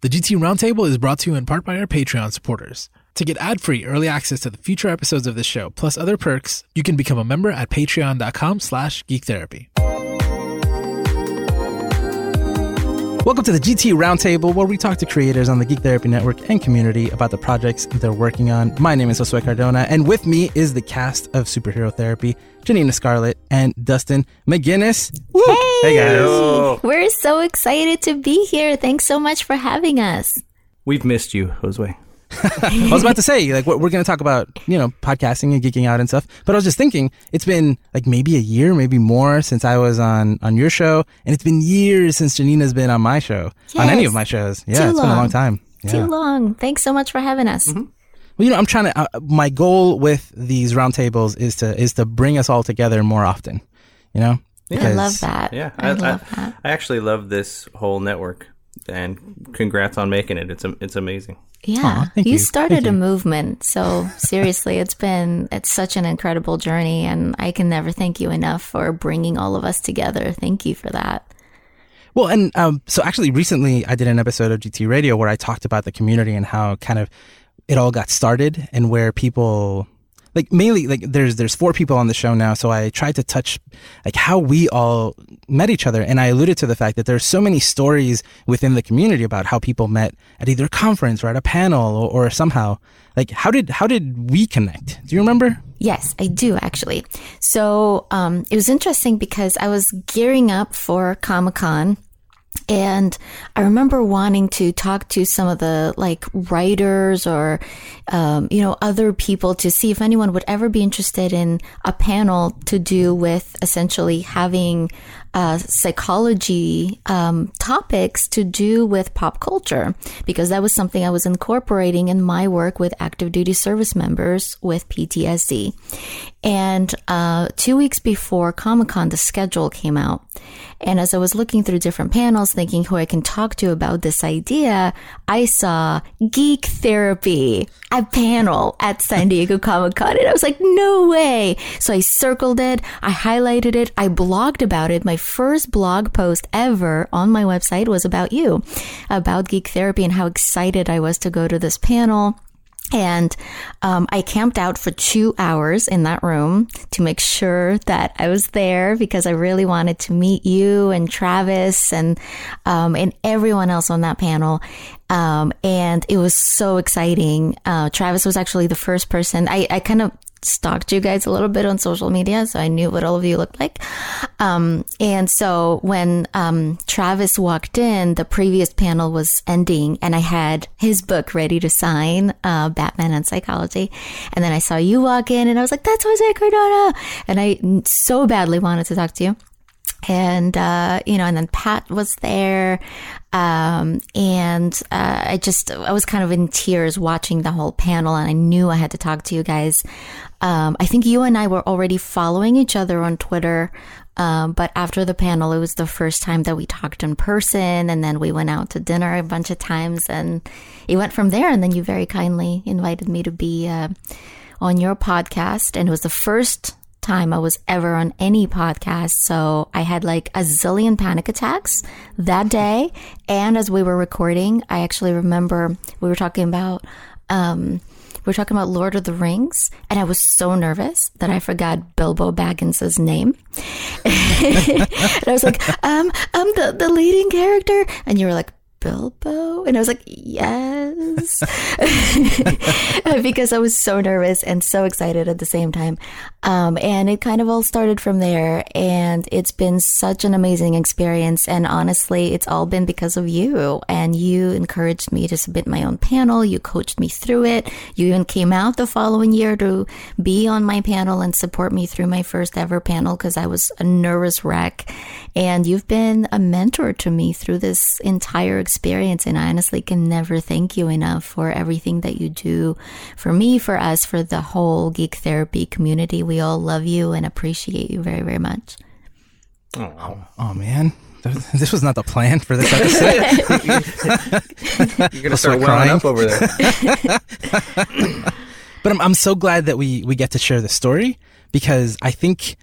The GT Roundtable is brought to you in part by our Patreon supporters. To get ad-free early access to the future episodes of this show, plus other perks, you can become a member at patreon.com/geektherapy. Welcome to the GT Roundtable, where we talk to creators on the Geek Therapy Network and community about the projects they're working on. My name is Josue Cardona, and with me is the cast of Superhero Therapy, Janina Scarlett and Dustin McGinnis. Woo! Hey guys! Hello. We're so excited to be here. Thanks so much for having us. We've missed you, Josue. I was about to say, like, we're going to talk about, you know, podcasting and geeking out and stuff. But I was just thinking, it's been like maybe a year, maybe more since I was on your show. And it's been years since Janina's been on my show, on any of my shows. Yeah, it's been a long time. Yeah. Too long. Thanks so much for having us. Mm-hmm. Well, you know, I'm trying to, my goal with these roundtables is to bring us all together more often, you know? Yeah. I love that. Yeah, I love that. I actually love this whole network. And congrats on making it. It's amazing. Yeah. Aww, you started a movement. So seriously, it's such an incredible journey. And I can never thank you enough for bringing all of us together. Thank you for that. Well, and so actually recently I did an episode of GT Radio where I talked about the community and how kind of it all got started and where people... Like mainly, like there's four people on the show now, so I tried to touch like how we all met each other, and I alluded to the fact that there's so many stories within the community about how people met at either a conference or at a panel or somehow. Like how did we connect? Do you remember? Yes, I do actually. So it was interesting because I was gearing up for Comic-Con. And I remember wanting to talk to some of the like writers or, other people to see if anyone would ever be interested in a panel to do with essentially having psychology topics to do with pop culture, because that was something I was incorporating in my work with active duty service members with PTSD. And 2 weeks before Comic-Con, the schedule came out. And as I was looking through different panels, thinking who I can talk to about this idea, I saw Geek Therapy, a panel at San Diego Comic-Con. And I was like, no way. So I circled it. I highlighted it. I blogged about it. My first blog post ever on my website was about you, about Geek Therapy and how excited I was to go to this panel. And I camped out for 2 hours in that room to make sure that I was there, because I really wanted to meet you and Travis and everyone else on that panel. And it was so exciting. Travis was actually the first person. I kind of stalked you guys a little bit on social media, so I knew what all of you looked like. And so when Travis walked in, the previous panel was ending, and I had his book ready to sign, Batman and Psychology. And then I saw you walk in, and I was like, that's Josue Cardona! And I so badly wanted to talk to you. And, and then Pat was there. I was kind of in tears watching the whole panel, and I knew I had to talk to you guys. I think you and I were already following each other on Twitter. But after the panel, it was the first time that we talked in person, and then we went out to dinner a bunch of times, and it went from there. And then you very kindly invited me to be, on your podcast, and it was the first time I was ever on any podcast, so I had like a zillion panic attacks that day. And as we were recording, I actually remember we were talking about Lord of the Rings, and I was so nervous that I forgot Bilbo Baggins' name. And I was like, I'm the leading character, and you were like, Bilbo? And I was like, yes. Because I was so nervous and so excited at the same time. And it kind of all started from there. And it's been such an amazing experience. And honestly, it's all been because of you. And you encouraged me to submit my own panel. You coached me through it. You even came out the following year to be on my panel and support me through my first ever panel, because I was a nervous wreck. And you've been a mentor to me through this entire experience, and I honestly can never thank you enough for everything that you do for me, for us, for the whole Geek Therapy community. We all love you and appreciate you very, very much. Oh man, this was not the plan for this episode. You're gonna start welling up over there. But I'm so glad that we get to share the story, because I think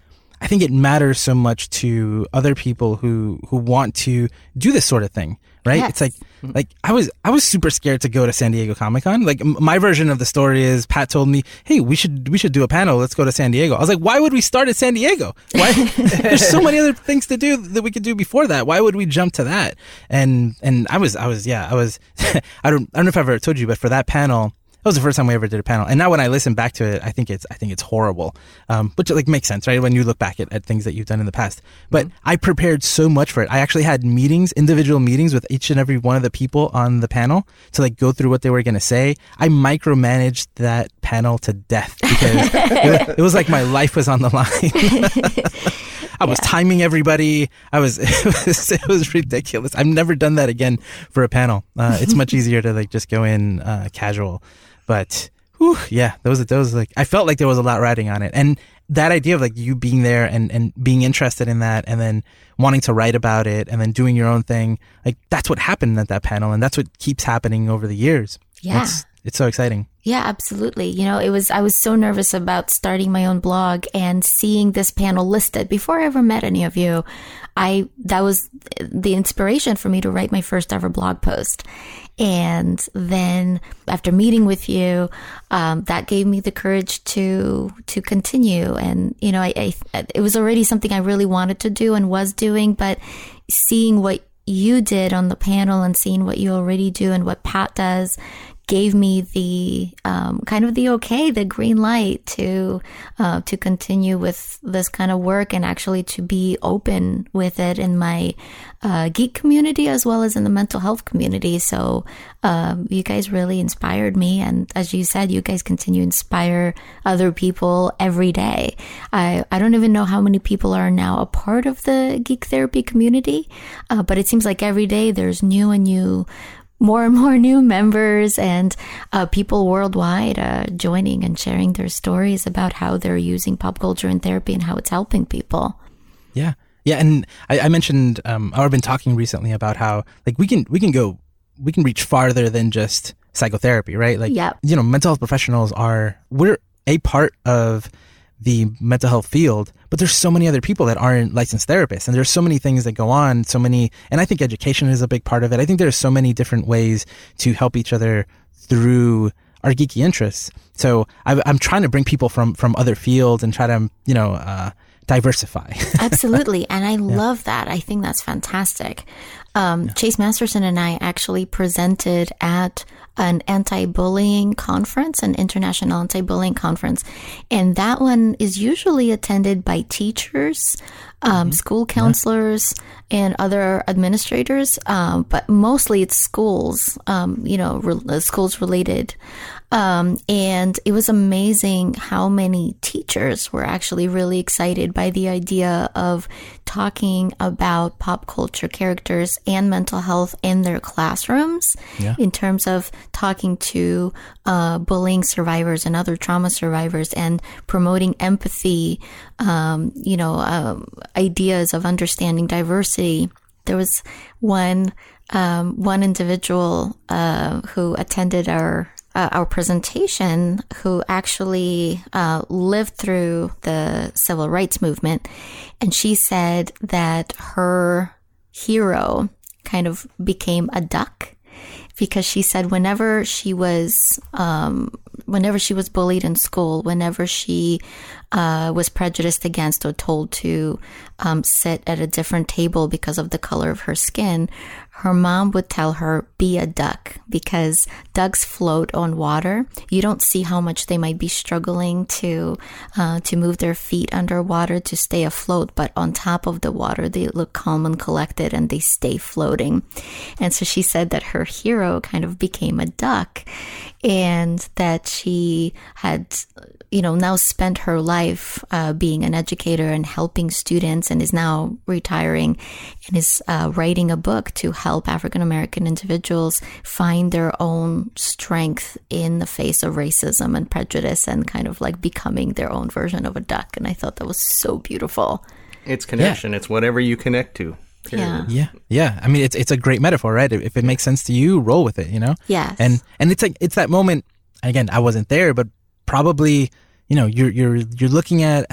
I think it matters so much to other people who want to do this sort of thing, right? Yes. It's like I was super scared to go to San Diego Comic-Con. Like my version of the story is Pat told me, "Hey, we should do a panel. Let's go to San Diego." I was like, "Why would we start at San Diego? Why? There's so many other things to do that we could do before that. Why would we jump to that?" And I was I don't know if I've ever told you, but for that panel, that was the first time we ever did a panel, and now when I listen back to it, I think it's horrible, which like makes sense, right? When you look back at things that you've done in the past. But mm-hmm. I prepared so much for it. I actually had meetings, individual meetings with each and every one of the people on the panel to like go through what they were going to say. I micromanaged that panel to death because it was like my life was on the line. I was timing everybody. It was ridiculous. I've never done that again for a panel. It's much easier to like just go in casual. But that was like I felt like there was a lot riding on it, and that idea of like you being there and being interested in that, and then wanting to write about it, and then doing your own thing. Like that's what happened at that panel, and that's what keeps happening over the years. Yeah. It's so exciting. Yeah, absolutely. You know, I was so nervous about starting my own blog and seeing this panel listed before I ever met any of you. That was the inspiration for me to write my first ever blog post. And then after meeting with you, that gave me the courage to continue. And, you know, it was already something I really wanted to do and was doing, but seeing what you did on the panel and seeing what you already do and what Pat does gave me the kind of the green light to continue with this kind of work, and actually to be open with it in my geek community as well as in the mental health community. So you guys really inspired me, and as you said, you guys continue to inspire other people every day. I don't even know how many people are now a part of the geek therapy community, but it seems like every day there's more and more new members, and people worldwide joining and sharing their stories about how they're using pop culture and therapy and how it's helping people. Yeah. Yeah. And I mentioned, I've been talking recently about how like we can reach farther than just psychotherapy, right? Like, yep. You know, mental health professionals we're a part of the mental health field, but there's so many other people that aren't licensed therapists, and there's so many things that go on, and I think education is a big part of it. I think there's so many different ways to help each other through our geeky interests. So I'm trying to bring people from other fields and try to, you know, diversify. Absolutely. And I love that. I think that's fantastic. Chase Masterson and I actually presented at an anti-bullying conference, an international anti-bullying conference. And that one is usually attended by teachers, school counselors, and other administrators. But mostly it's schools, schools related. And it was amazing how many teachers were actually really excited by the idea of talking about pop culture characters and mental health in their classrooms, in terms of talking to bullying survivors and other trauma survivors, and promoting empathy, ideas of understanding diversity. There was one individual who attended our presentation, who actually lived through the civil rights movement. And she said that her hero kind of became a duck, because she said whenever she was bullied in school, whenever she was prejudiced against or told to sit at a different table because of the color of her skin, her mom would tell her, "Be a duck, because ducks float on water. You don't see how much they might be struggling to move their feet underwater to stay afloat, but on top of the water, they look calm and collected, and they stay floating." And so she said that her hero kind of became a duck, and that she had, you know, now spent her life being an educator and helping students, and is now retiring and is writing a book to help African American individuals find their own strength in the face of racism and prejudice, and kind of like becoming their own version of a duck. And I thought that was so beautiful. It's connection. Yeah. It's whatever you connect to. Yeah. Yeah. I mean, it's a great metaphor, right? If it makes sense to you, roll with it, you know? Yes. And it's like, it's that moment, again, I wasn't there, but probably you know, you're looking at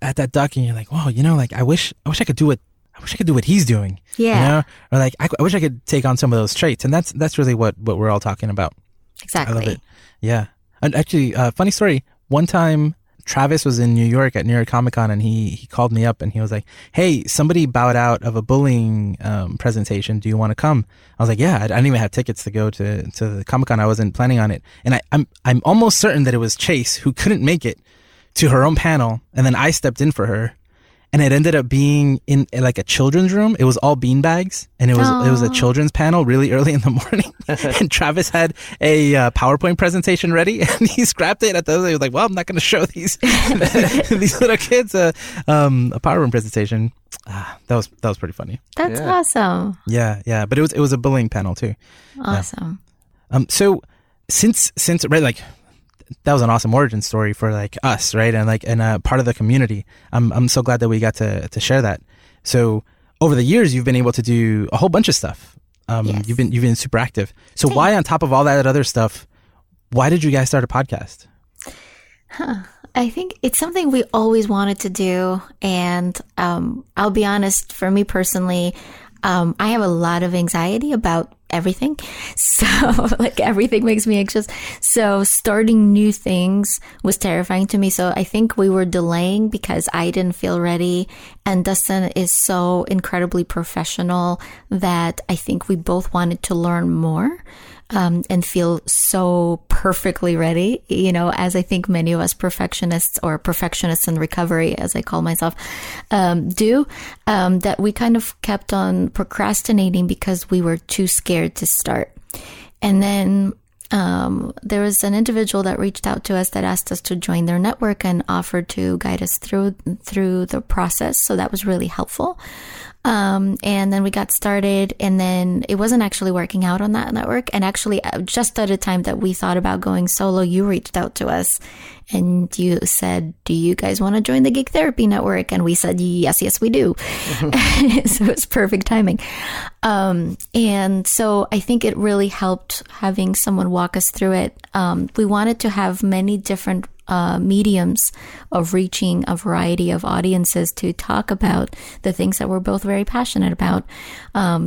that duck and you're like, wow, you know, like I wish I could do what he's doing. Yeah. You know? Or like, I wish I could take on some of those traits. And that's really what we're all talking about. Exactly. I love it. Yeah. And actually, funny story. One time, Travis was in New York at New York Comic Con, and he called me up and he was like, hey, somebody bowed out of a bullying presentation. Do you want to come? I was like, yeah, I didn't even have tickets to go to the Comic Con. I wasn't planning on it. And I'm almost certain that it was Chase who couldn't make it to her own panel. And then I stepped in for her. And it ended up being in like a children's room. It was all beanbags, and it was a children's panel really early in the morning. And Travis had a PowerPoint presentation ready, and he scrapped it at the other. He was like, "Well, I'm not going to show these little kids a PowerPoint presentation." Ah, that was pretty funny. That's awesome. Yeah, yeah, but it was a bullying panel too. Awesome. Yeah. So since right, like, that was an awesome origin story for like us, right? And like, and part of the community. I'm so glad that we got to share that. So over the years, you've been able to do a whole bunch of stuff. Yes. You've been super active. So why, on top of all that other stuff, why did you guys start a podcast? I think it's something we always wanted to do. And, I'll be honest, for me personally, I have a lot of anxiety about everything. So like everything makes me anxious. So starting new things was terrifying to me. So I think we were delaying because I didn't feel ready. And Dustin is so incredibly professional that I think we both wanted to learn more and feel so perfectly ready, you know, as I think many of us perfectionists in recovery, as I call myself, do, that we kind of kept on procrastinating because we were too scared to start. And then there was an individual that reached out to us that asked us to join their network and offered to guide us through the process. So that was really helpful. And then we got started, and then it wasn't actually working out on that network. And actually, just at a time that we thought about going solo, you reached out to us and you said, do you guys want to join the Geek Therapy Network? And we said, yes, we do. So it was perfect timing. And so I think it really helped having someone walk us through it. We wanted to have many different mediums of reaching a variety of audiences to talk about the things that we're both very passionate about.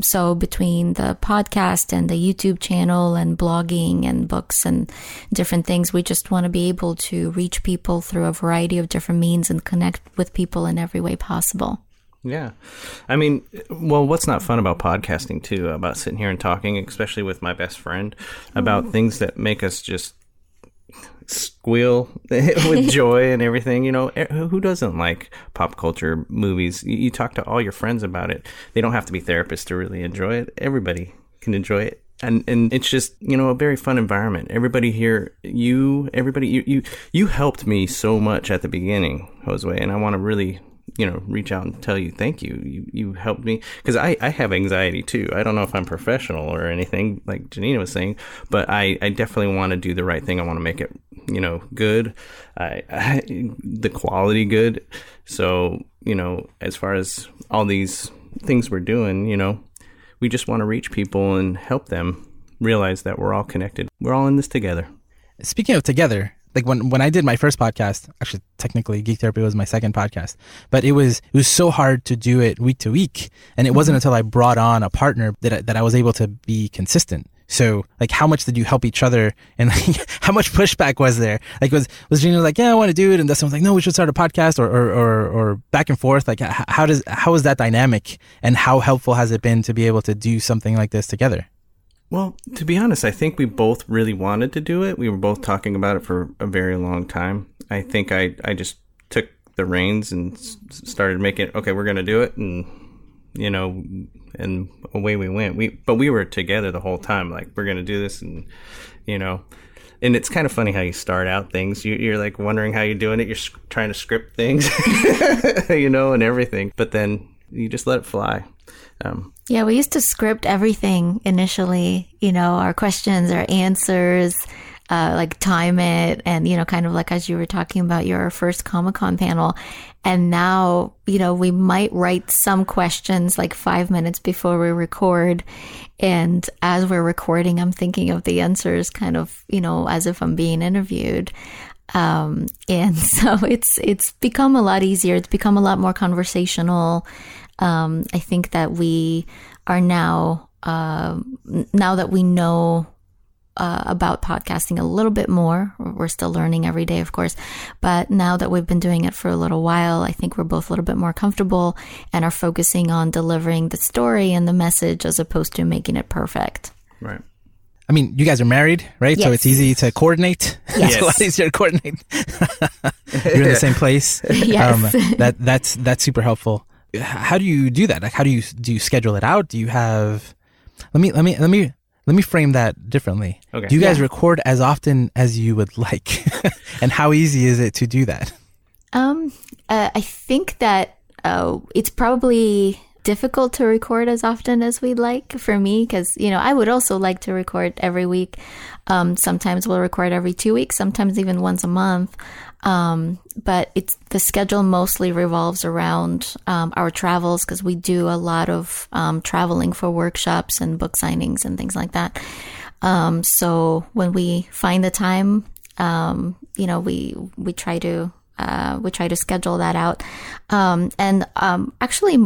So between the podcast and the YouTube channel and blogging and books and different things, we just want to be able to reach people through a variety of different means and connect with people in every way possible. Yeah. I mean, well, what's not fun about podcasting too, about sitting here and talking, especially with my best friend, about things that make us just squeal with joy and everything. You know, who doesn't like pop culture, movies? You talk to all your friends about it. They don't have to be therapists to really enjoy it. Everybody can enjoy it. And it's just, you know, a very fun environment. Everybody here, you helped me so much at the beginning, Josue, and I want to really, you know, reach out and tell you thank you. You helped me because I have anxiety too. I don't know if I'm professional or anything, like Janina was saying, but I definitely want to do the right thing. I want to make it, you know, good, the quality good. So, you know, as far as all these things we're doing, you know, we just want to reach people and help them realize that we're all connected. We're all in this together. Speaking of together, like when I did my first podcast, actually technically Geek Therapy was my second podcast, but it was so hard to do it week to week, and it wasn't until I brought on a partner that I was able to be consistent. So like, how much did you help each other, and like, how much pushback was there? Like was Gina like, yeah, I want to do it, and Dustin was like, no, we should start a podcast, or back and forth? Like how is that dynamic, and how helpful has it been to be able to do something like this together? Well, to be honest, I think we both really wanted to do it. We were both talking about it for a very long time. I think I just took the reins and started making, okay, we're going to do it. And, you know, and away we went. But we were together the whole time. Like, we're going to do this. And, you know, and it's kind of funny how you start out things. You're like wondering how you're doing it. You're trying to script things, you know, and everything. But then you just let it fly. Yeah, we used to script everything initially, you know, our questions, our answers, like time it. And, you know, kind of like as you were talking about your first Comic-Con panel. And now, you know, we might write some questions like 5 minutes before we record. And as we're recording, I'm thinking of the answers kind of, you know, as if I'm being interviewed. And so it's become a lot easier. It's become a lot more conversational. I think that we are now that we know about podcasting a little bit more. We're still learning every day, of course, but now that we've been doing it for a little while, I think we're both a little bit more comfortable and are focusing on delivering the story and the message as opposed to making it perfect. Right. I mean, you guys are married, right? Yes. So it's easy to coordinate. Yes. It's a lot easier to coordinate. You're in the same place. Yes. That's super helpful. How do you do that? Like, how do you schedule it out? Do you have, let me frame that differently. Okay. Do you guys record as often as you would like? And how easy is it to do that? I think that it's probably difficult to record as often as we'd like for me because, you know, I would also like to record every week. Sometimes we'll record every 2 weeks, sometimes even once a month. But the schedule mostly revolves around our travels because we do a lot of traveling for workshops and book signings and things like that. So when we find the time, you know, we try to schedule that out. Actually,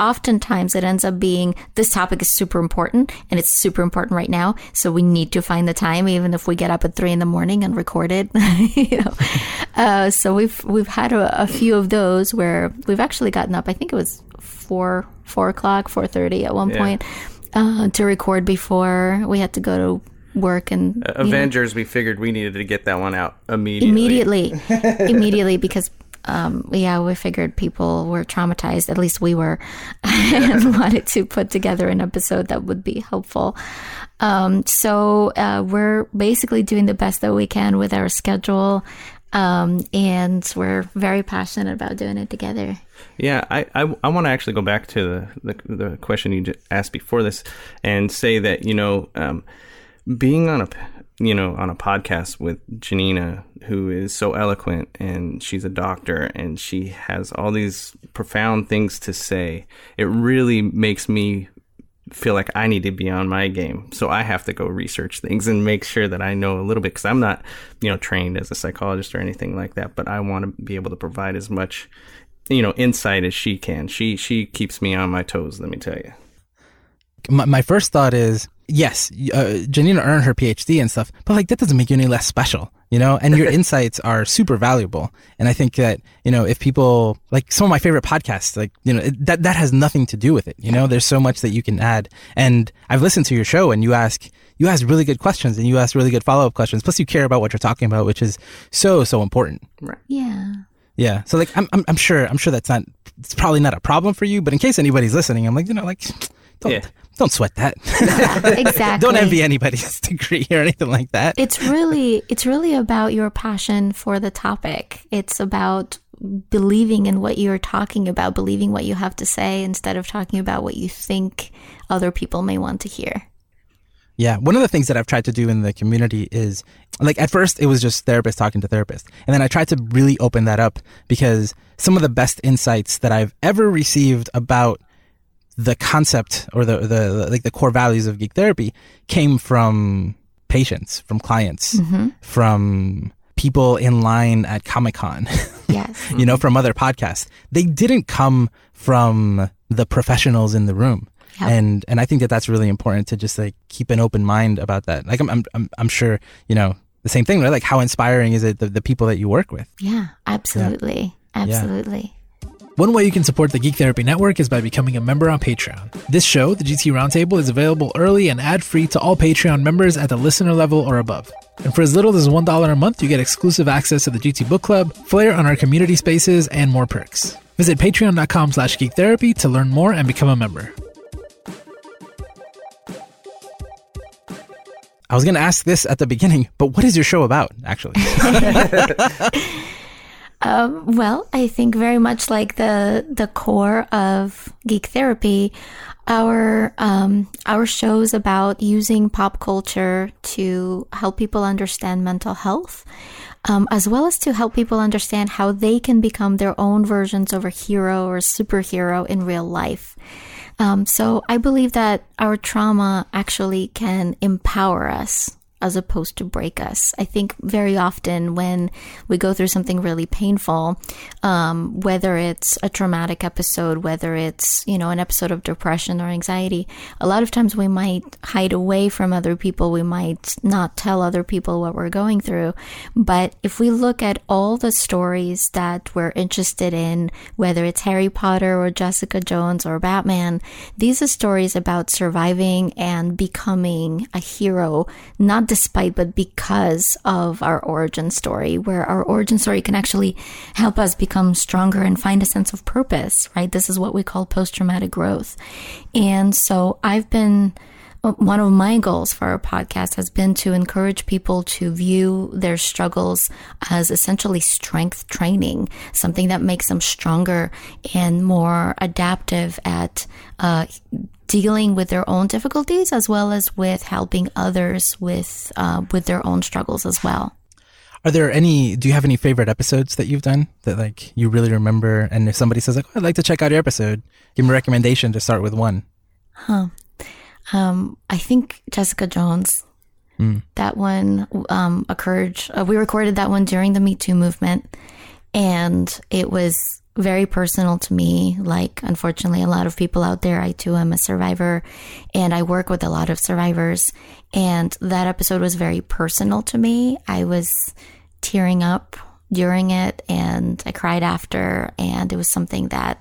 oftentimes it ends up being this topic is super important and it's super important right now. So we need to find the time, even if we get up at 3 a.m. and record it. You know, so we've had a few of those where we've actually gotten up. I think it was 4 o'clock, 4:30 at one point to record before we had to go to work and Avengers. You know, we figured we needed to get that one out immediately because. We figured people were traumatized, at least we were, and wanted to put together an episode that would be helpful. So we're basically doing the best that we can with our schedule, and we're very passionate about doing it together. Yeah, I want to actually go back to the question you asked before this and say that, you know, being on a podcast with Janina, who is so eloquent, and she's a doctor, and she has all these profound things to say. It really makes me feel like I need to be on my game. So I have to go research things and make sure that I know a little bit, because I'm not, you know, trained as a psychologist or anything like that, but I want to be able to provide as much, you know, insight as she can. She keeps me on my toes, let me tell you. My first thought is, yes, Janina earned her PhD and stuff, but like that doesn't make you any less special, you know? And your insights are super valuable. And I think that, you know, if people, like some of my favorite podcasts, like, you know, that has nothing to do with it. You know, there's so much that you can add. And I've listened to your show and you ask really good questions and you ask really good follow-up questions. Plus you care about what you're talking about, which is so, so important. Right. Yeah. Yeah. So like, I'm sure that's not, it's probably not a problem for you, but in case anybody's listening, I'm like, you know, like, don't sweat that. Yeah, exactly. Don't envy anybody's degree or anything like that. It's really about your passion for the topic. It's about believing in what you're talking about, believing what you have to say instead of talking about what you think other people may want to hear. Yeah. One of the things that I've tried to do in the community is, like, at first it was just therapists talking to therapists. And then I tried to really open that up because some of the best insights that I've ever received about the concept or the core values of geek therapy came from patients, from clients, mm-hmm. from people in line at Comic-Con, yes. you know, from other podcasts. They didn't come from the professionals in the room. Yep. And I think that that's really important to just like keep an open mind about that. Like I'm sure, you know, the same thing, right? Like how inspiring is it, the people that you work with? Yeah, absolutely. Yeah. Absolutely. Yeah. One way you can support the Geek Therapy Network is by becoming a member on Patreon. This show, the GT Roundtable, is available early and ad-free to all Patreon members at the listener level or above. And for as little as $1 a month, you get exclusive access to the GT Book Club, flair on our community spaces, and more perks. Visit patreon.com/geektherapy to learn more and become a member. I was going to ask this at the beginning, but what is your show about, actually? Well, I think very much like the core of Geek Therapy, our show's about using pop culture to help people understand mental health, as well as to help people understand how they can become their own versions of a hero or superhero in real life. So I believe that our trauma actually can empower us. as opposed to break us. I think very often when we go through something really painful, whether it's a traumatic episode, whether it's, you know, an episode of depression or anxiety, a lot of times we might hide away from other people. We might not tell other people what we're going through. But if we look at all the stories that we're interested in, whether it's Harry Potter or Jessica Jones or Batman, these are stories about surviving and becoming a hero, not despite, but because of our origin story, where our origin story can actually help us become stronger and find a sense of purpose, right? This is what we call post-traumatic growth. And so one of my goals for our podcast has been to encourage people to view their struggles as essentially strength training, something that makes them stronger and more adaptive at dealing with their own difficulties, as well as with helping others with their own struggles as well. Do you have any favorite episodes that you've done that like you really remember? And if somebody says like, oh, I'd like to check out your episode, give them a recommendation to start with one. I think Jessica Jones, that one occurred. We recorded that one during the Me Too movement, and it was very personal to me. Like, unfortunately, a lot of people out there, I too am a survivor, and I work with a lot of survivors. And that episode was very personal to me. I was tearing up during it, and I cried after, and it was something that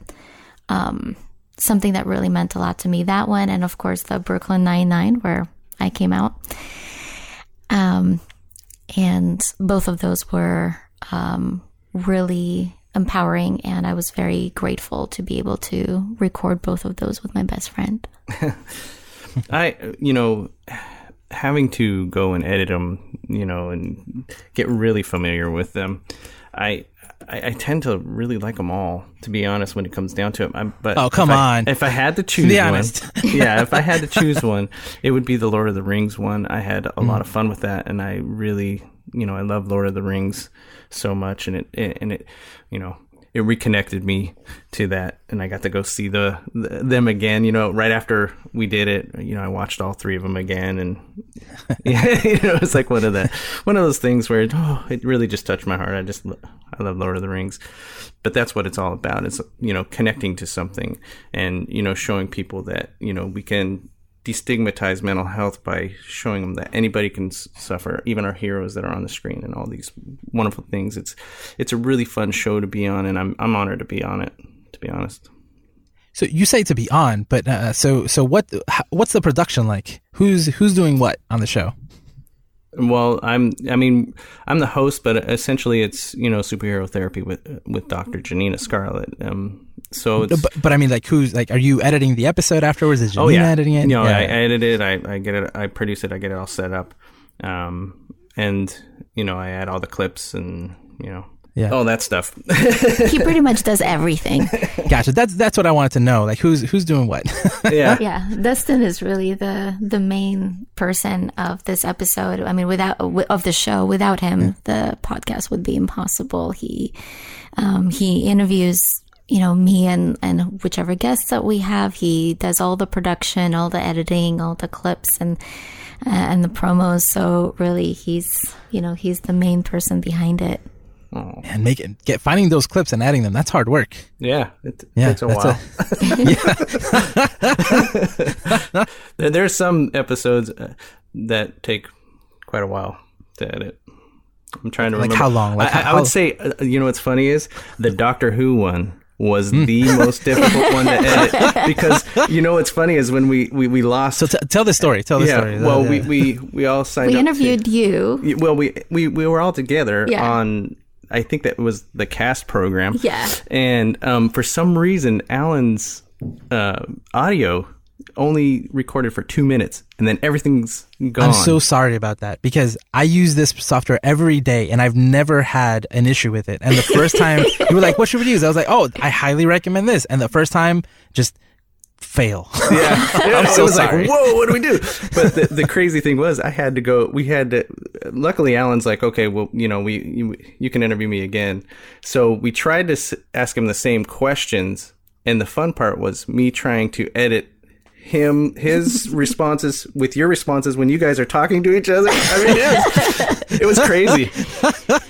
really meant a lot to me, that one. And of course, the Brooklyn Nine-Nine, where I came out. And both of those were really empowering. And I was very grateful to be able to record both of those with my best friend. Having to go and edit them, and get really familiar with them, I tend to really like them all, to be honest, when it comes down to it. If I had to choose one, if I had to choose one, it would be the Lord of the Rings one. I had a lot of fun with that, and I really, I love Lord of the Rings so much, and it reconnected me to that, and I got to go see them again, right after we did it. I watched all three of them again, and it's like one of those things where it really just touched my heart. I love Lord of the Rings, but that's what it's all about. It's, connecting to something and, showing people that, we can destigmatize mental health by showing them that anybody can suffer, even our heroes that are on the screen and all these wonderful things. It's a really fun show to be on, and I'm honored to be on it, to be honest. So you say to be on, but so what's the production like? Who's doing what on the show? Well, I'm the host, but essentially it's, superhero therapy with Dr. Janina Scarlett. So it's, but I mean, like, who's like, are you editing the episode afterwards? Is Janina editing it? No, yeah. I edit it. I get it. I produce it. I get it all set up. And I add all the clips and, all that stuff. He pretty much does everything. Gotcha. That's what I wanted to know. Like, who's doing what? Yeah. Dustin is really the main person of this episode. I mean, of the show. Without him, the podcast would be impossible. He interviews, me and whichever guests that we have. He does all the production, all the editing, all the clips, and the promos. So really, he's the main person behind it. Oh. And finding those clips and adding them, that's hard work. Yeah, it takes a while. There's some episodes that take quite a while to edit. I'm trying to remember. How long? I would say, what's funny is the Doctor Who one was the most difficult one to edit, because what's funny is when we lost. So tell the story. Tell the story. Well, we all signed up. We interviewed you. Well, we were all together on, I think that was the cast program. Yeah. And for some reason, Alan's audio only recorded for 2 minutes, and then everything's gone. I'm so sorry about that, because I use this software every day, and I've never had an issue with it. And the first time, you were like, what should we use? I was like, oh, I highly recommend this. And the first time, just fail. Yeah. I'm so sorry. Like, whoa, what do we do? But the crazy thing was, luckily Alan's like, okay, well, you can interview me again. So we tried to ask him the same questions, and the fun part was me trying to edit his responses with your responses when you guys are talking to each other. I mean, it was crazy.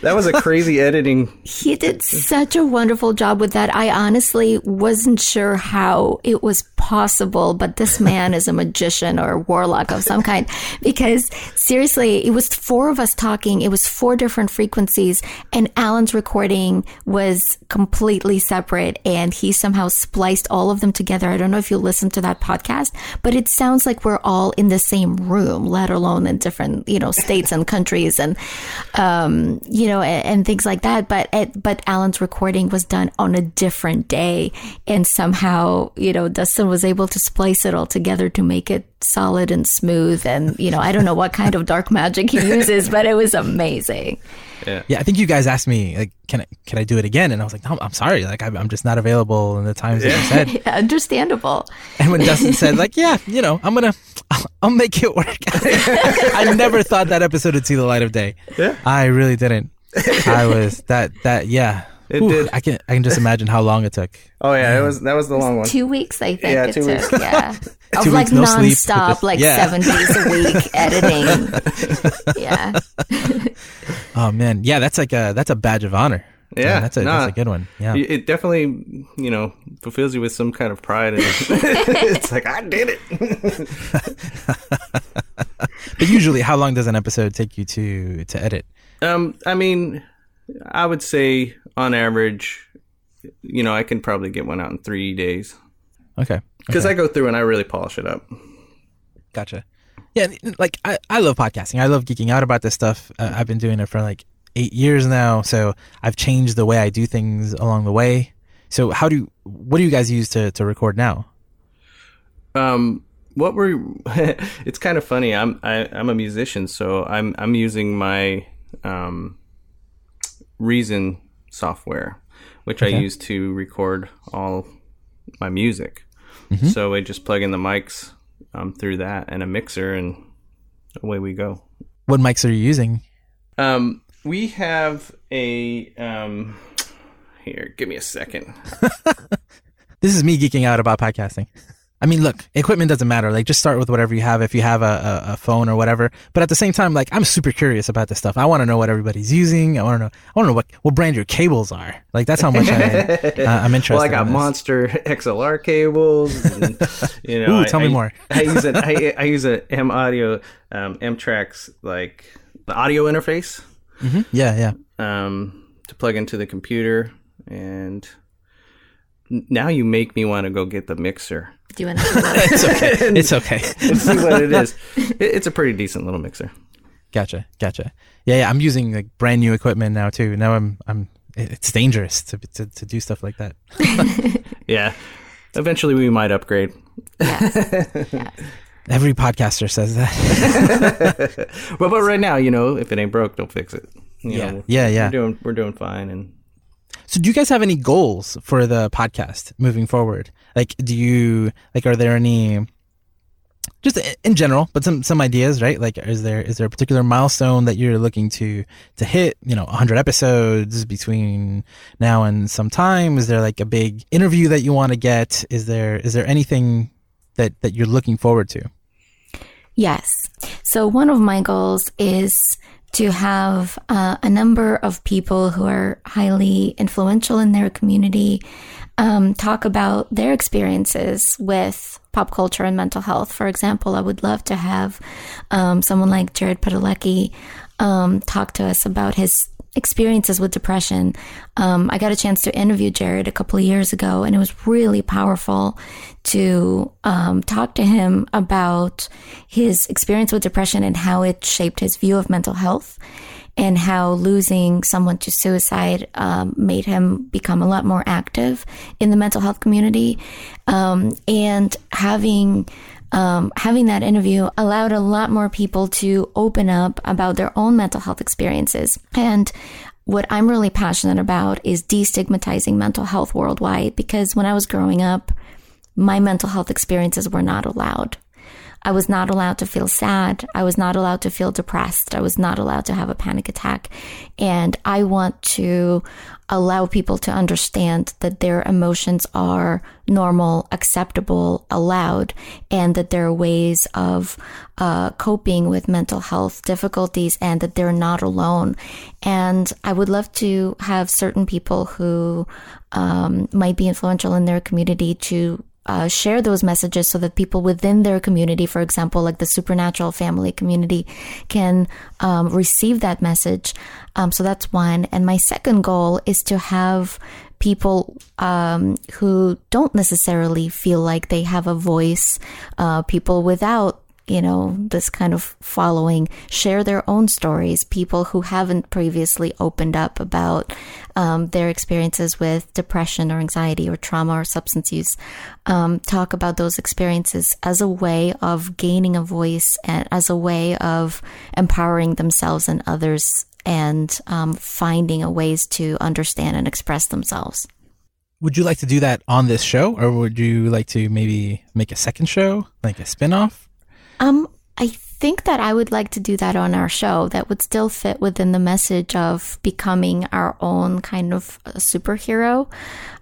That was a crazy editing. He did such a wonderful job with that. I honestly wasn't sure how it was possible, but this man is a magician or a warlock of some kind, because seriously, it was four of us talking. It was four different frequencies, and Alan's recording was completely separate, and he somehow spliced all of them together. I don't know if you listened to that podcast, but it sounds like we're all in the same room, let alone in different, states and countries and, and things like that. But Alan's recording was done on a different day, and somehow, Dustin was able to splice it all together to make it solid and smooth. And, I don't know what kind of dark magic he uses, but it was amazing. Yeah. I think you guys asked me, like, can I do it again? And I was like, no, I'm sorry. Like, I'm just not available in the times that you said. Yeah, understandable. And when Dustin said, like, I'll make it work. I never thought that episode would see the light of day. Yeah. I really didn't. I was that yeah. It did. I can just imagine how long it took. Oh yeah, that was the long one. 2 weeks, I think. Yeah, it 2 weeks. Took, yeah, of like weeks, no nonstop, sleep, like 7 days a week editing. Yeah. Oh man, yeah, that's a badge of honor. Yeah, man, that's a good one. Yeah, it definitely fulfills you with some kind of pride. And it's like, I did it. But usually, how long does an episode take you to edit? I mean, I would say, on average, I can probably get one out in 3 days. Okay. Because I go through and I really polish it up. Gotcha. Yeah, like, I love podcasting. I love geeking out about this stuff. I've been doing it for, like, 8 years now, so I've changed the way I do things along the way. So what do you guys use to record now? It's kind of funny. I'm a musician, so I'm using my Reason software, which I use to record all my music. Mm-hmm. So I just plug in the mics through that and a mixer, and away we go. What mics are you using? We have a... here, give me a second. This is me geeking out about podcasting. I mean, look, equipment doesn't matter. Like, just start with whatever you have, if you have a phone or whatever. But at the same time, like, I'm super curious about this stuff. I want to know what everybody's using. I want to know what brand your cables are. Like, that's how much I'm interested. Well, I got Monster XLR cables. And, ooh, tell me more. I use an M Audio, M-Trax, like the audio interface. Mm-hmm. Yeah, yeah. To plug into the computer, and now you make me want to go get the mixer. Do you want to? It's okay. Let's see what it is. It's a pretty decent little mixer. Gotcha. Yeah. I'm using like brand new equipment now too. Now I'm. It's dangerous to do stuff like that. Yeah. Eventually, we might upgrade. Yes. Every podcaster says that. Well, but right now, if it ain't broke, don't fix it. Yeah. We're doing fine. And so do you guys have any goals for the podcast moving forward? Like, are there any, just in general, but some ideas, right? Like, is there a particular milestone that you're looking to hit, 100 episodes between now and some time? Is there like a big interview that you want to get? Is there anything that you're looking forward to? Yes. So one of my goals is to have a number of people who are highly influential in their community talk about their experiences with pop culture and mental health. For example, I would love to have someone like Jared Padalecki talk to us about his experiences with depression. I got a chance to interview Jared a couple of years ago, and it was really powerful to talk to him about his experience with depression and how it shaped his view of mental health, and how losing someone to suicide made him become a lot more active in the mental health community. And having that interview allowed a lot more people to open up about their own mental health experiences. And what I'm really passionate about is destigmatizing mental health worldwide, because when I was growing up, my mental health experiences were not allowed. I was not allowed to feel sad. I was not allowed to feel depressed. I was not allowed to have a panic attack. And I want to allow people to understand that their emotions are normal, acceptable, allowed, and that there are ways of coping with mental health difficulties and that they're not alone. And I would love to have certain people who might be influential in their community to share those messages so that people within their community, for example, like the Supernatural family community, can receive that message. So that's one. And my second goal is to have people who don't necessarily feel like they have a voice, people without, you know, this kind of following, share their own stories. People who haven't previously opened up about their experiences with depression or anxiety or trauma or substance use, talk about those experiences as a way of gaining a voice and as a way of empowering themselves and others and finding ways to understand and express themselves. Would you like to do that on this show, or would you like to maybe make a second show, like a spinoff? I think that I would like to do that on our show. That would still fit within the message of becoming our own kind of superhero,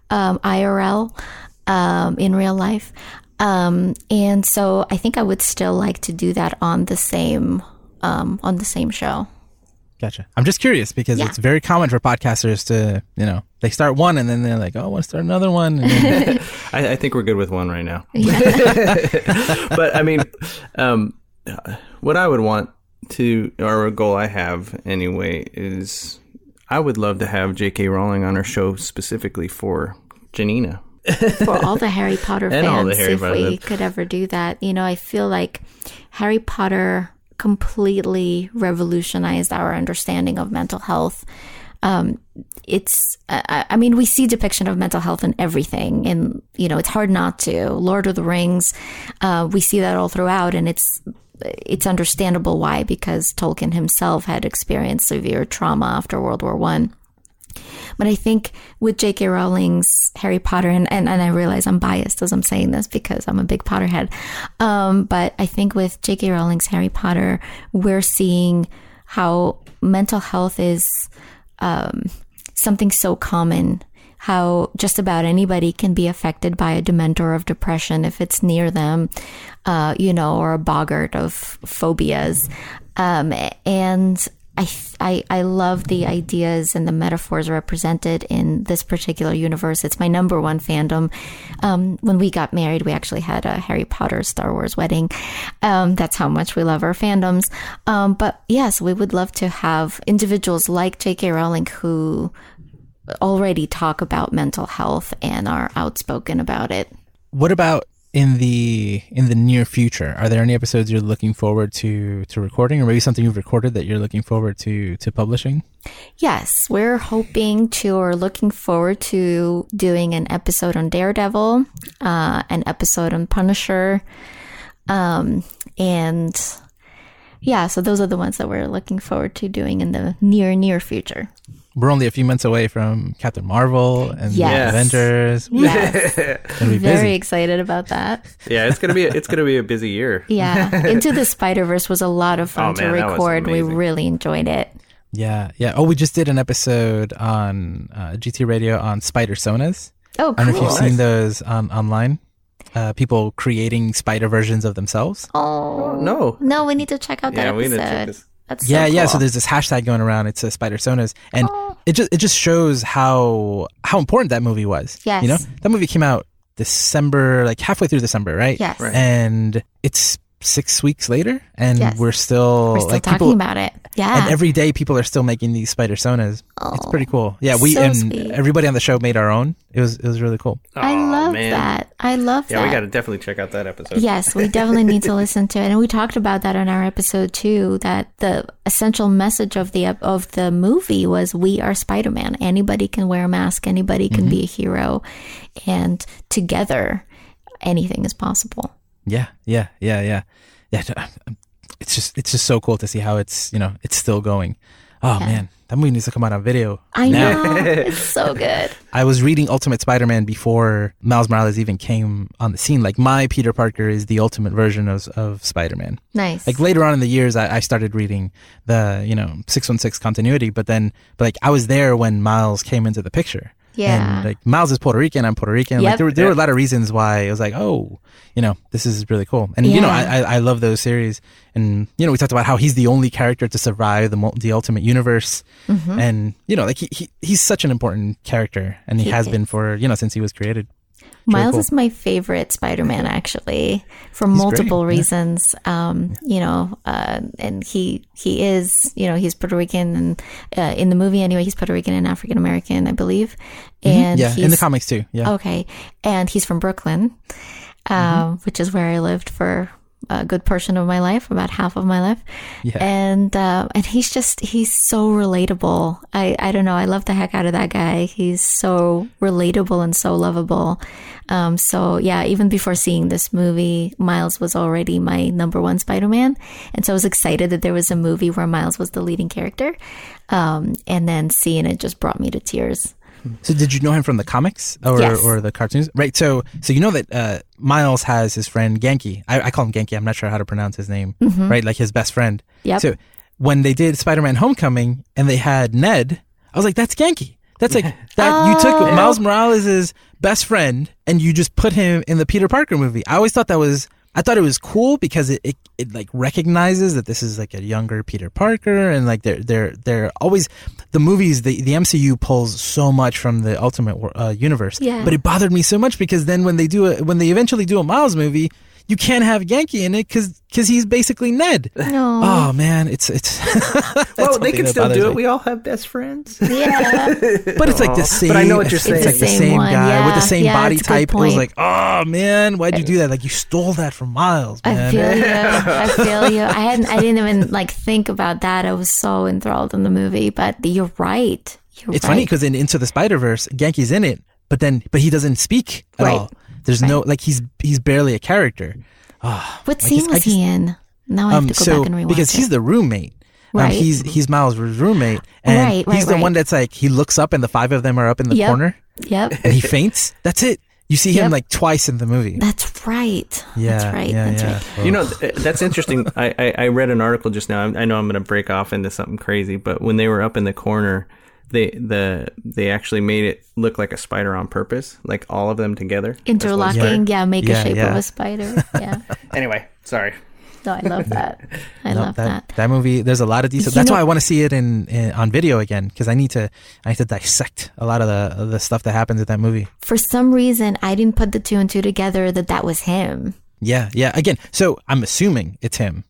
IRL, in real life. And so I think I would still like to do that on the same show. Gotcha. I'm just curious because it's very common for podcasters to, you know, they start one and then they're like, oh, I want to start another one. And then I think we're good with one right now. But I mean, what I would want to, or a goal I have anyway, is I would love to have J.K. Rowling on our show specifically for Janina. For all the Harry Potter fans, all the Harry if Potter we fans. Could ever do that. You know, I feel like Harry Potter completely revolutionized our understanding of mental health. I mean, we see depiction of mental health in everything, and you know it's hard not to. Lord of the Rings, we see that all throughout, and it's understandable why, because Tolkien himself had experienced severe trauma after World War I. But I think with J.K. Rowling's Harry Potter, and I realize I'm biased as I'm saying this because I'm a big Potterhead, but I think with J.K. Rowling's Harry Potter, we're seeing how mental health is something so common, how just about anybody can be affected by a dementor of depression if it's near them, you know, or a boggart of phobias. And I love the ideas and the metaphors represented in this particular universe. It's my number one fandom. When we got married, we actually had a Harry Potter Star Wars wedding. That's how much we love our fandoms. But yes, we would love to have individuals like J.K. Rowling who already talk about mental health and are outspoken about it. What about in the near future? Are there any episodes you're looking forward to recording, or maybe something you've recorded that you're looking forward to publishing? Yes, we're hoping to, or looking forward to, doing an episode on Daredevil, an episode on Punisher, and yeah, so those are the ones that we're looking forward to doing in the near future. We're only a few months away from Captain Marvel and the Avengers. Yes. I'm very excited about that. Yeah, it's gonna be a busy year. Yeah, Into the Spider Verse was a lot of fun to record. We really enjoyed it. Yeah. Oh, we just did an episode on GT Radio on Spider Sonas. Oh, cool. I don't know if you've seen those online. People creating spider versions of themselves. Oh no, we need to check out that episode. We need to check this. That's so cool. So there's this hashtag going around. It's Spider Sonas, and it just shows how important that movie was. Yes, you know that movie came out December, like halfway through December, right? Yes, right. And it's 6 weeks later, and we're still like, talking about it. Yeah, and every day people are still making these Spider Sonas. Oh, it's pretty cool. Yeah, and everybody on the show made our own. It was really cool. I love that. Yeah, we got to definitely check out that episode. Yes, we definitely need to listen to it. And we talked about that in our episode too, that the essential message of the movie was we are Spider-Man. Anybody can wear a mask. Anybody can be a hero. And together, anything is possible. Yeah. It's just so cool to see how it's still going. Oh, man, that movie needs to come out on video. I know. It's so good. I was reading Ultimate Spider-Man before Miles Morales even came on the scene. Like, my Peter Parker is the ultimate version of Spider-Man. Nice. Like, later on in the years, I started reading the, 616 continuity. But I was there when Miles came into the picture. Yeah. And, Miles is Puerto Rican. I'm Puerto Rican. Yep. There were a lot of reasons why it was like, oh, this is really cool. And, I love those series. And, we talked about how he's the only character to survive the Ultimate Universe. Mm-hmm. And, he's such an important character. And he has been for, since he was created. Miles is my favorite Spider-Man, actually, for multiple reasons. Yeah. And he is, he's Puerto Rican, and in the movie anyway, he's Puerto Rican and African American, I believe. And yeah, in the comics too. Yeah. Okay, and he's from Brooklyn, which is where I lived for a good portion of my life, about half of my life. Yeah. And he's so relatable. I don't know. I love the heck out of that guy. He's so relatable and so lovable. So yeah, even before seeing this movie, Miles was already my number one Spider-Man. And so I was excited that there was a movie where Miles was the leading character. And then seeing it just brought me to tears. So did you know him from the comics or the cartoons? Right. So that Miles has his friend Genki. I call him Genki. I'm not sure how to pronounce his name. Mm-hmm. Right. Like his best friend. Yep. So when they did Spider-Man Homecoming and they had Ned, I was like, that's Genki. That's like that. Oh. You took Miles Morales' best friend and you just put him in the Peter Parker movie. I always thought that was... I thought it was cool because it like recognizes that this is like a younger Peter Parker, and like they're always the movies, the MCU pulls so much from the Ultimate Universe. Yeah. But it bothered me so much because then when they eventually do a Miles movie, you can't have Yankee in it because he's basically Ned. No. Oh man, it's. Well, they can still do it. We all have best friends. Yeah. But it's like the same. But I know what you're saying. It's like the same guy with the same body type. It was like, oh man, why'd you do that? Like you stole that from Miles, man. I feel you. I didn't even think about that. I was so enthralled in the movie. But you're right. It's funny because in Into the Spider Verse, Yankee's in it, but he doesn't speak at all. There's no, he's barely a character. Oh, what scene was he in? Now I have to go back and rewatch it. Because he's the roommate. Right. He's Miles' roommate. And he's the one that's he looks up and the five of them are up in the corner. Yep. And he faints. That's it. You see him twice in the movie. That's right. Yeah. That's right. Yeah, that's right. Oh. That's interesting. I read an article just now. I know I'm going to break off into something crazy, but when they were up in the corner, they actually made it look like a spider on purpose, like all of them together interlocking. Make a shape of a spider. Yeah. Anyway, sorry. No, I love that. That movie. There's a lot of detail. That's why I want to see it in on video again, because I need to dissect a lot of the stuff that happens in that movie. For some reason, I didn't put the two and two together that was him. Yeah. Again, so I'm assuming it's him.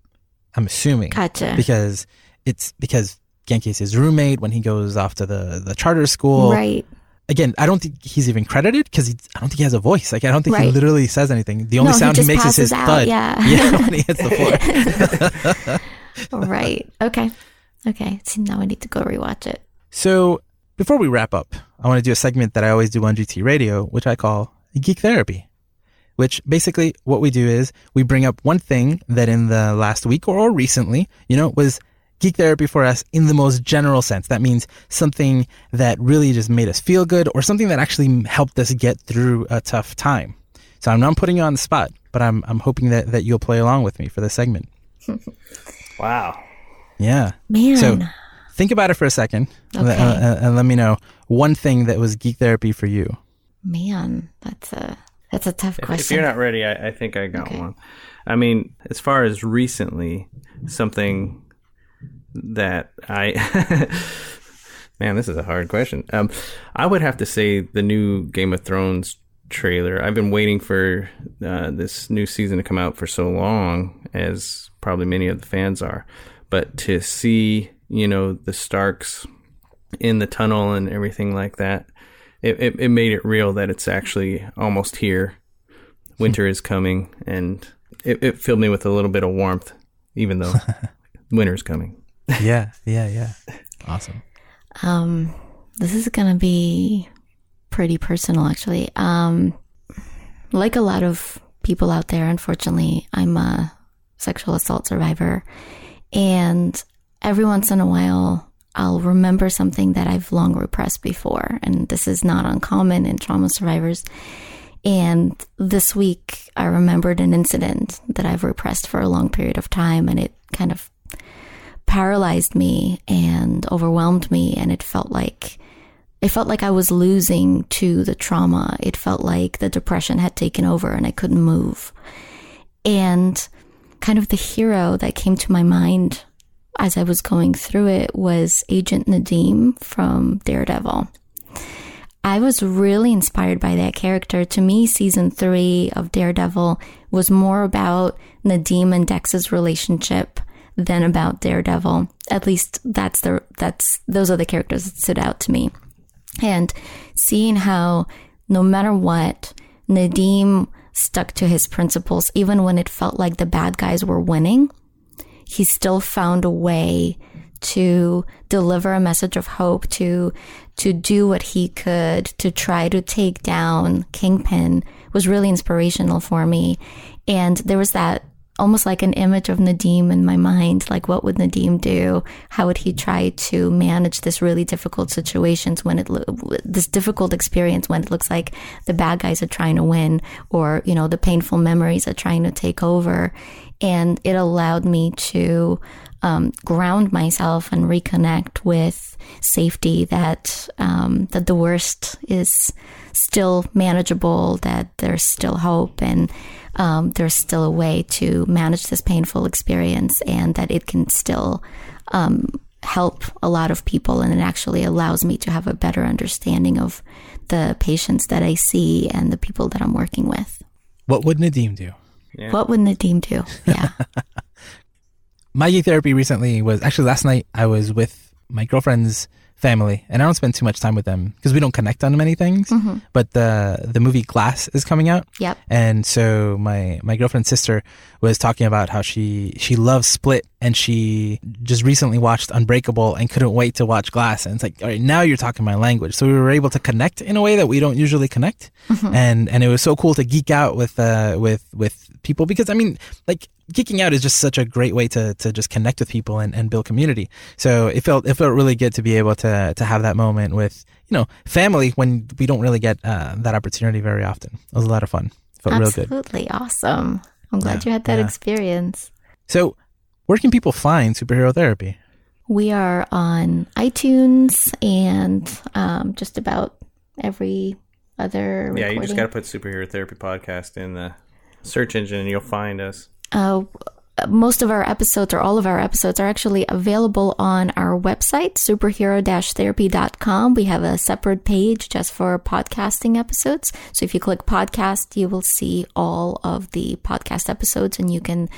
Gotcha. Because Genki is his roommate when he goes off to the charter school. Right. Again, I don't think he's even credited because I don't think he has a voice. I don't think he literally says anything. The only sound he makes is his thud. Yeah, when he hits the floor. Right. Okay. So now I need to go rewatch it. So before we wrap up, I want to do a segment that I always do on GT Radio, which I call Geek Therapy. Which basically what we do is we bring up one thing that in the last week or recently, was Geek Therapy for us in the most general sense. That means something that really just made us feel good or something that actually helped us get through a tough time. So I'm not putting you on the spot, but I'm hoping that you'll play along with me for this segment. Wow. Yeah. Man. So think about it for a second and let me know one thing that was Geek Therapy for you. Man, that's a tough question. If you're not ready, I think I got one. I mean, as far as recently, something... that I man, this is a hard question. I would have to say the new Game of Thrones trailer. I've been waiting for this new season to come out for so long, as probably many of the fans are, but to see the Starks in the tunnel and everything like that, it made it real that it's actually almost here. Winter is coming, and it filled me with a little bit of warmth, even though winter's coming. Yeah. Awesome. This is going to be pretty personal, actually. Like a lot of people out there, unfortunately, I'm a sexual assault survivor. And every once in a while, I'll remember something that I've long repressed before. And this is not uncommon in trauma survivors. And this week, I remembered an incident that I've repressed for a long period of time, and it kind of paralyzed me and overwhelmed me. And it felt like I was losing to the trauma. It felt like the depression had taken over and I couldn't move. And kind of the hero that came to my mind as I was going through it was Agent Nadeem from Daredevil. I was really inspired by that character. To me, season 3 of Daredevil was more about Nadeem and Dex's relationship than about Daredevil. At least those are the characters that stood out to me. And seeing how, no matter what, Nadeem stuck to his principles, even when it felt like the bad guys were winning, he still found a way to deliver a message of hope, to do what he could, to try to take down Kingpin, was really inspirational for me. And there was that almost like an image of Nadeem in my mind, like, what would Nadeem do? How would he try to manage this really difficult situations when this difficult experience when it looks like the bad guys are trying to win, or, you know, the painful memories are trying to take over? And it allowed me to ground myself and reconnect with safety, that the worst is still manageable, that there's still hope, and there's still a way to manage this painful experience, and that it can still help a lot of people. And it actually allows me to have a better understanding of the patients that I see and the people that I'm working with. What would Nadeem do? Yeah. What would Nadeem do? Yeah. My Geek Therapy recently was actually last night. I was with my girlfriend's family, and I don't spend too much time with them because we don't connect on many things. Mm-hmm. But the movie Glass is coming out. Yep. And so my girlfriend's sister was talking about how she loves Split, and she just recently watched Unbreakable and couldn't wait to watch Glass. And it's like, all right, now you're talking my language. So we were able to connect in a way that we don't usually connect. Mm-hmm. And it was so cool to geek out with people, because I mean, like, geeking out is just such a great way to just connect with people and build community. So it felt really good to be able to have that moment with, you know, family, when we don't really get that opportunity very often. It was a lot of fun. It felt real good. Absolutely awesome. I'm glad you had that experience. So where can people find Superhero Therapy? We are on iTunes and just about every other recording. Yeah, you just got to put Superhero Therapy Podcast in the search engine and you'll find us. Most of our episodes, or all of our episodes, are actually available on our website, superhero-therapy.com. We have a separate page just for podcasting episodes. So if you click podcast, you will see all of the podcast episodes, and you can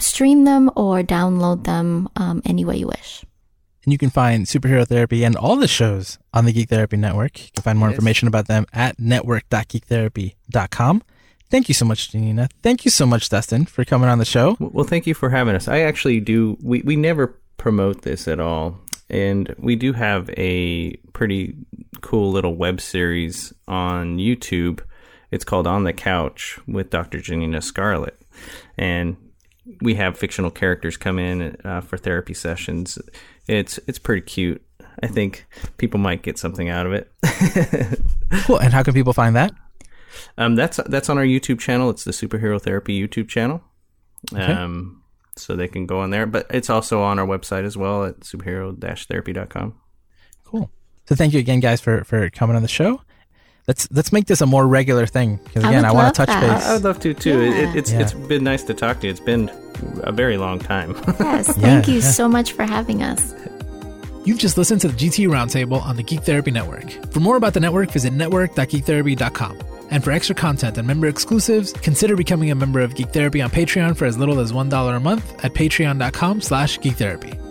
stream them or download them any way you wish. And you can find Superhero Therapy and all the shows on the Geek Therapy Network. You can find more information about them at network.geektherapy.com. Thank you so much, Janina. Thank you so much, Dustin, for coming on the show. Well, thank you for having us. I actually do. We never promote this at all. And we do have a pretty cool little web series on YouTube. It's called On the Couch with Dr. Janina Scarlett. And we have fictional characters come in for therapy sessions. It's pretty cute. I think people might get something out of it. Cool. And how can people find that? That's on our YouTube channel. It's the Superhero Therapy YouTube channel. Okay. So they can go on there. But it's also on our website as well at superhero-therapy.com. Cool. So thank you again, guys, for coming on the show. Let's make this a more regular thing, because again, I want to touch base. I would love to too. Yeah. It's been nice to talk to you. It's been a very long time. Yes. Thank you so much for having us. You've just listened to the GT Roundtable on the Geek Therapy Network. For more about the network, visit network.geektherapy.com. And for extra content and member exclusives, consider becoming a member of Geek Therapy on Patreon for as little as $1 a month at patreon.com/geektherapy.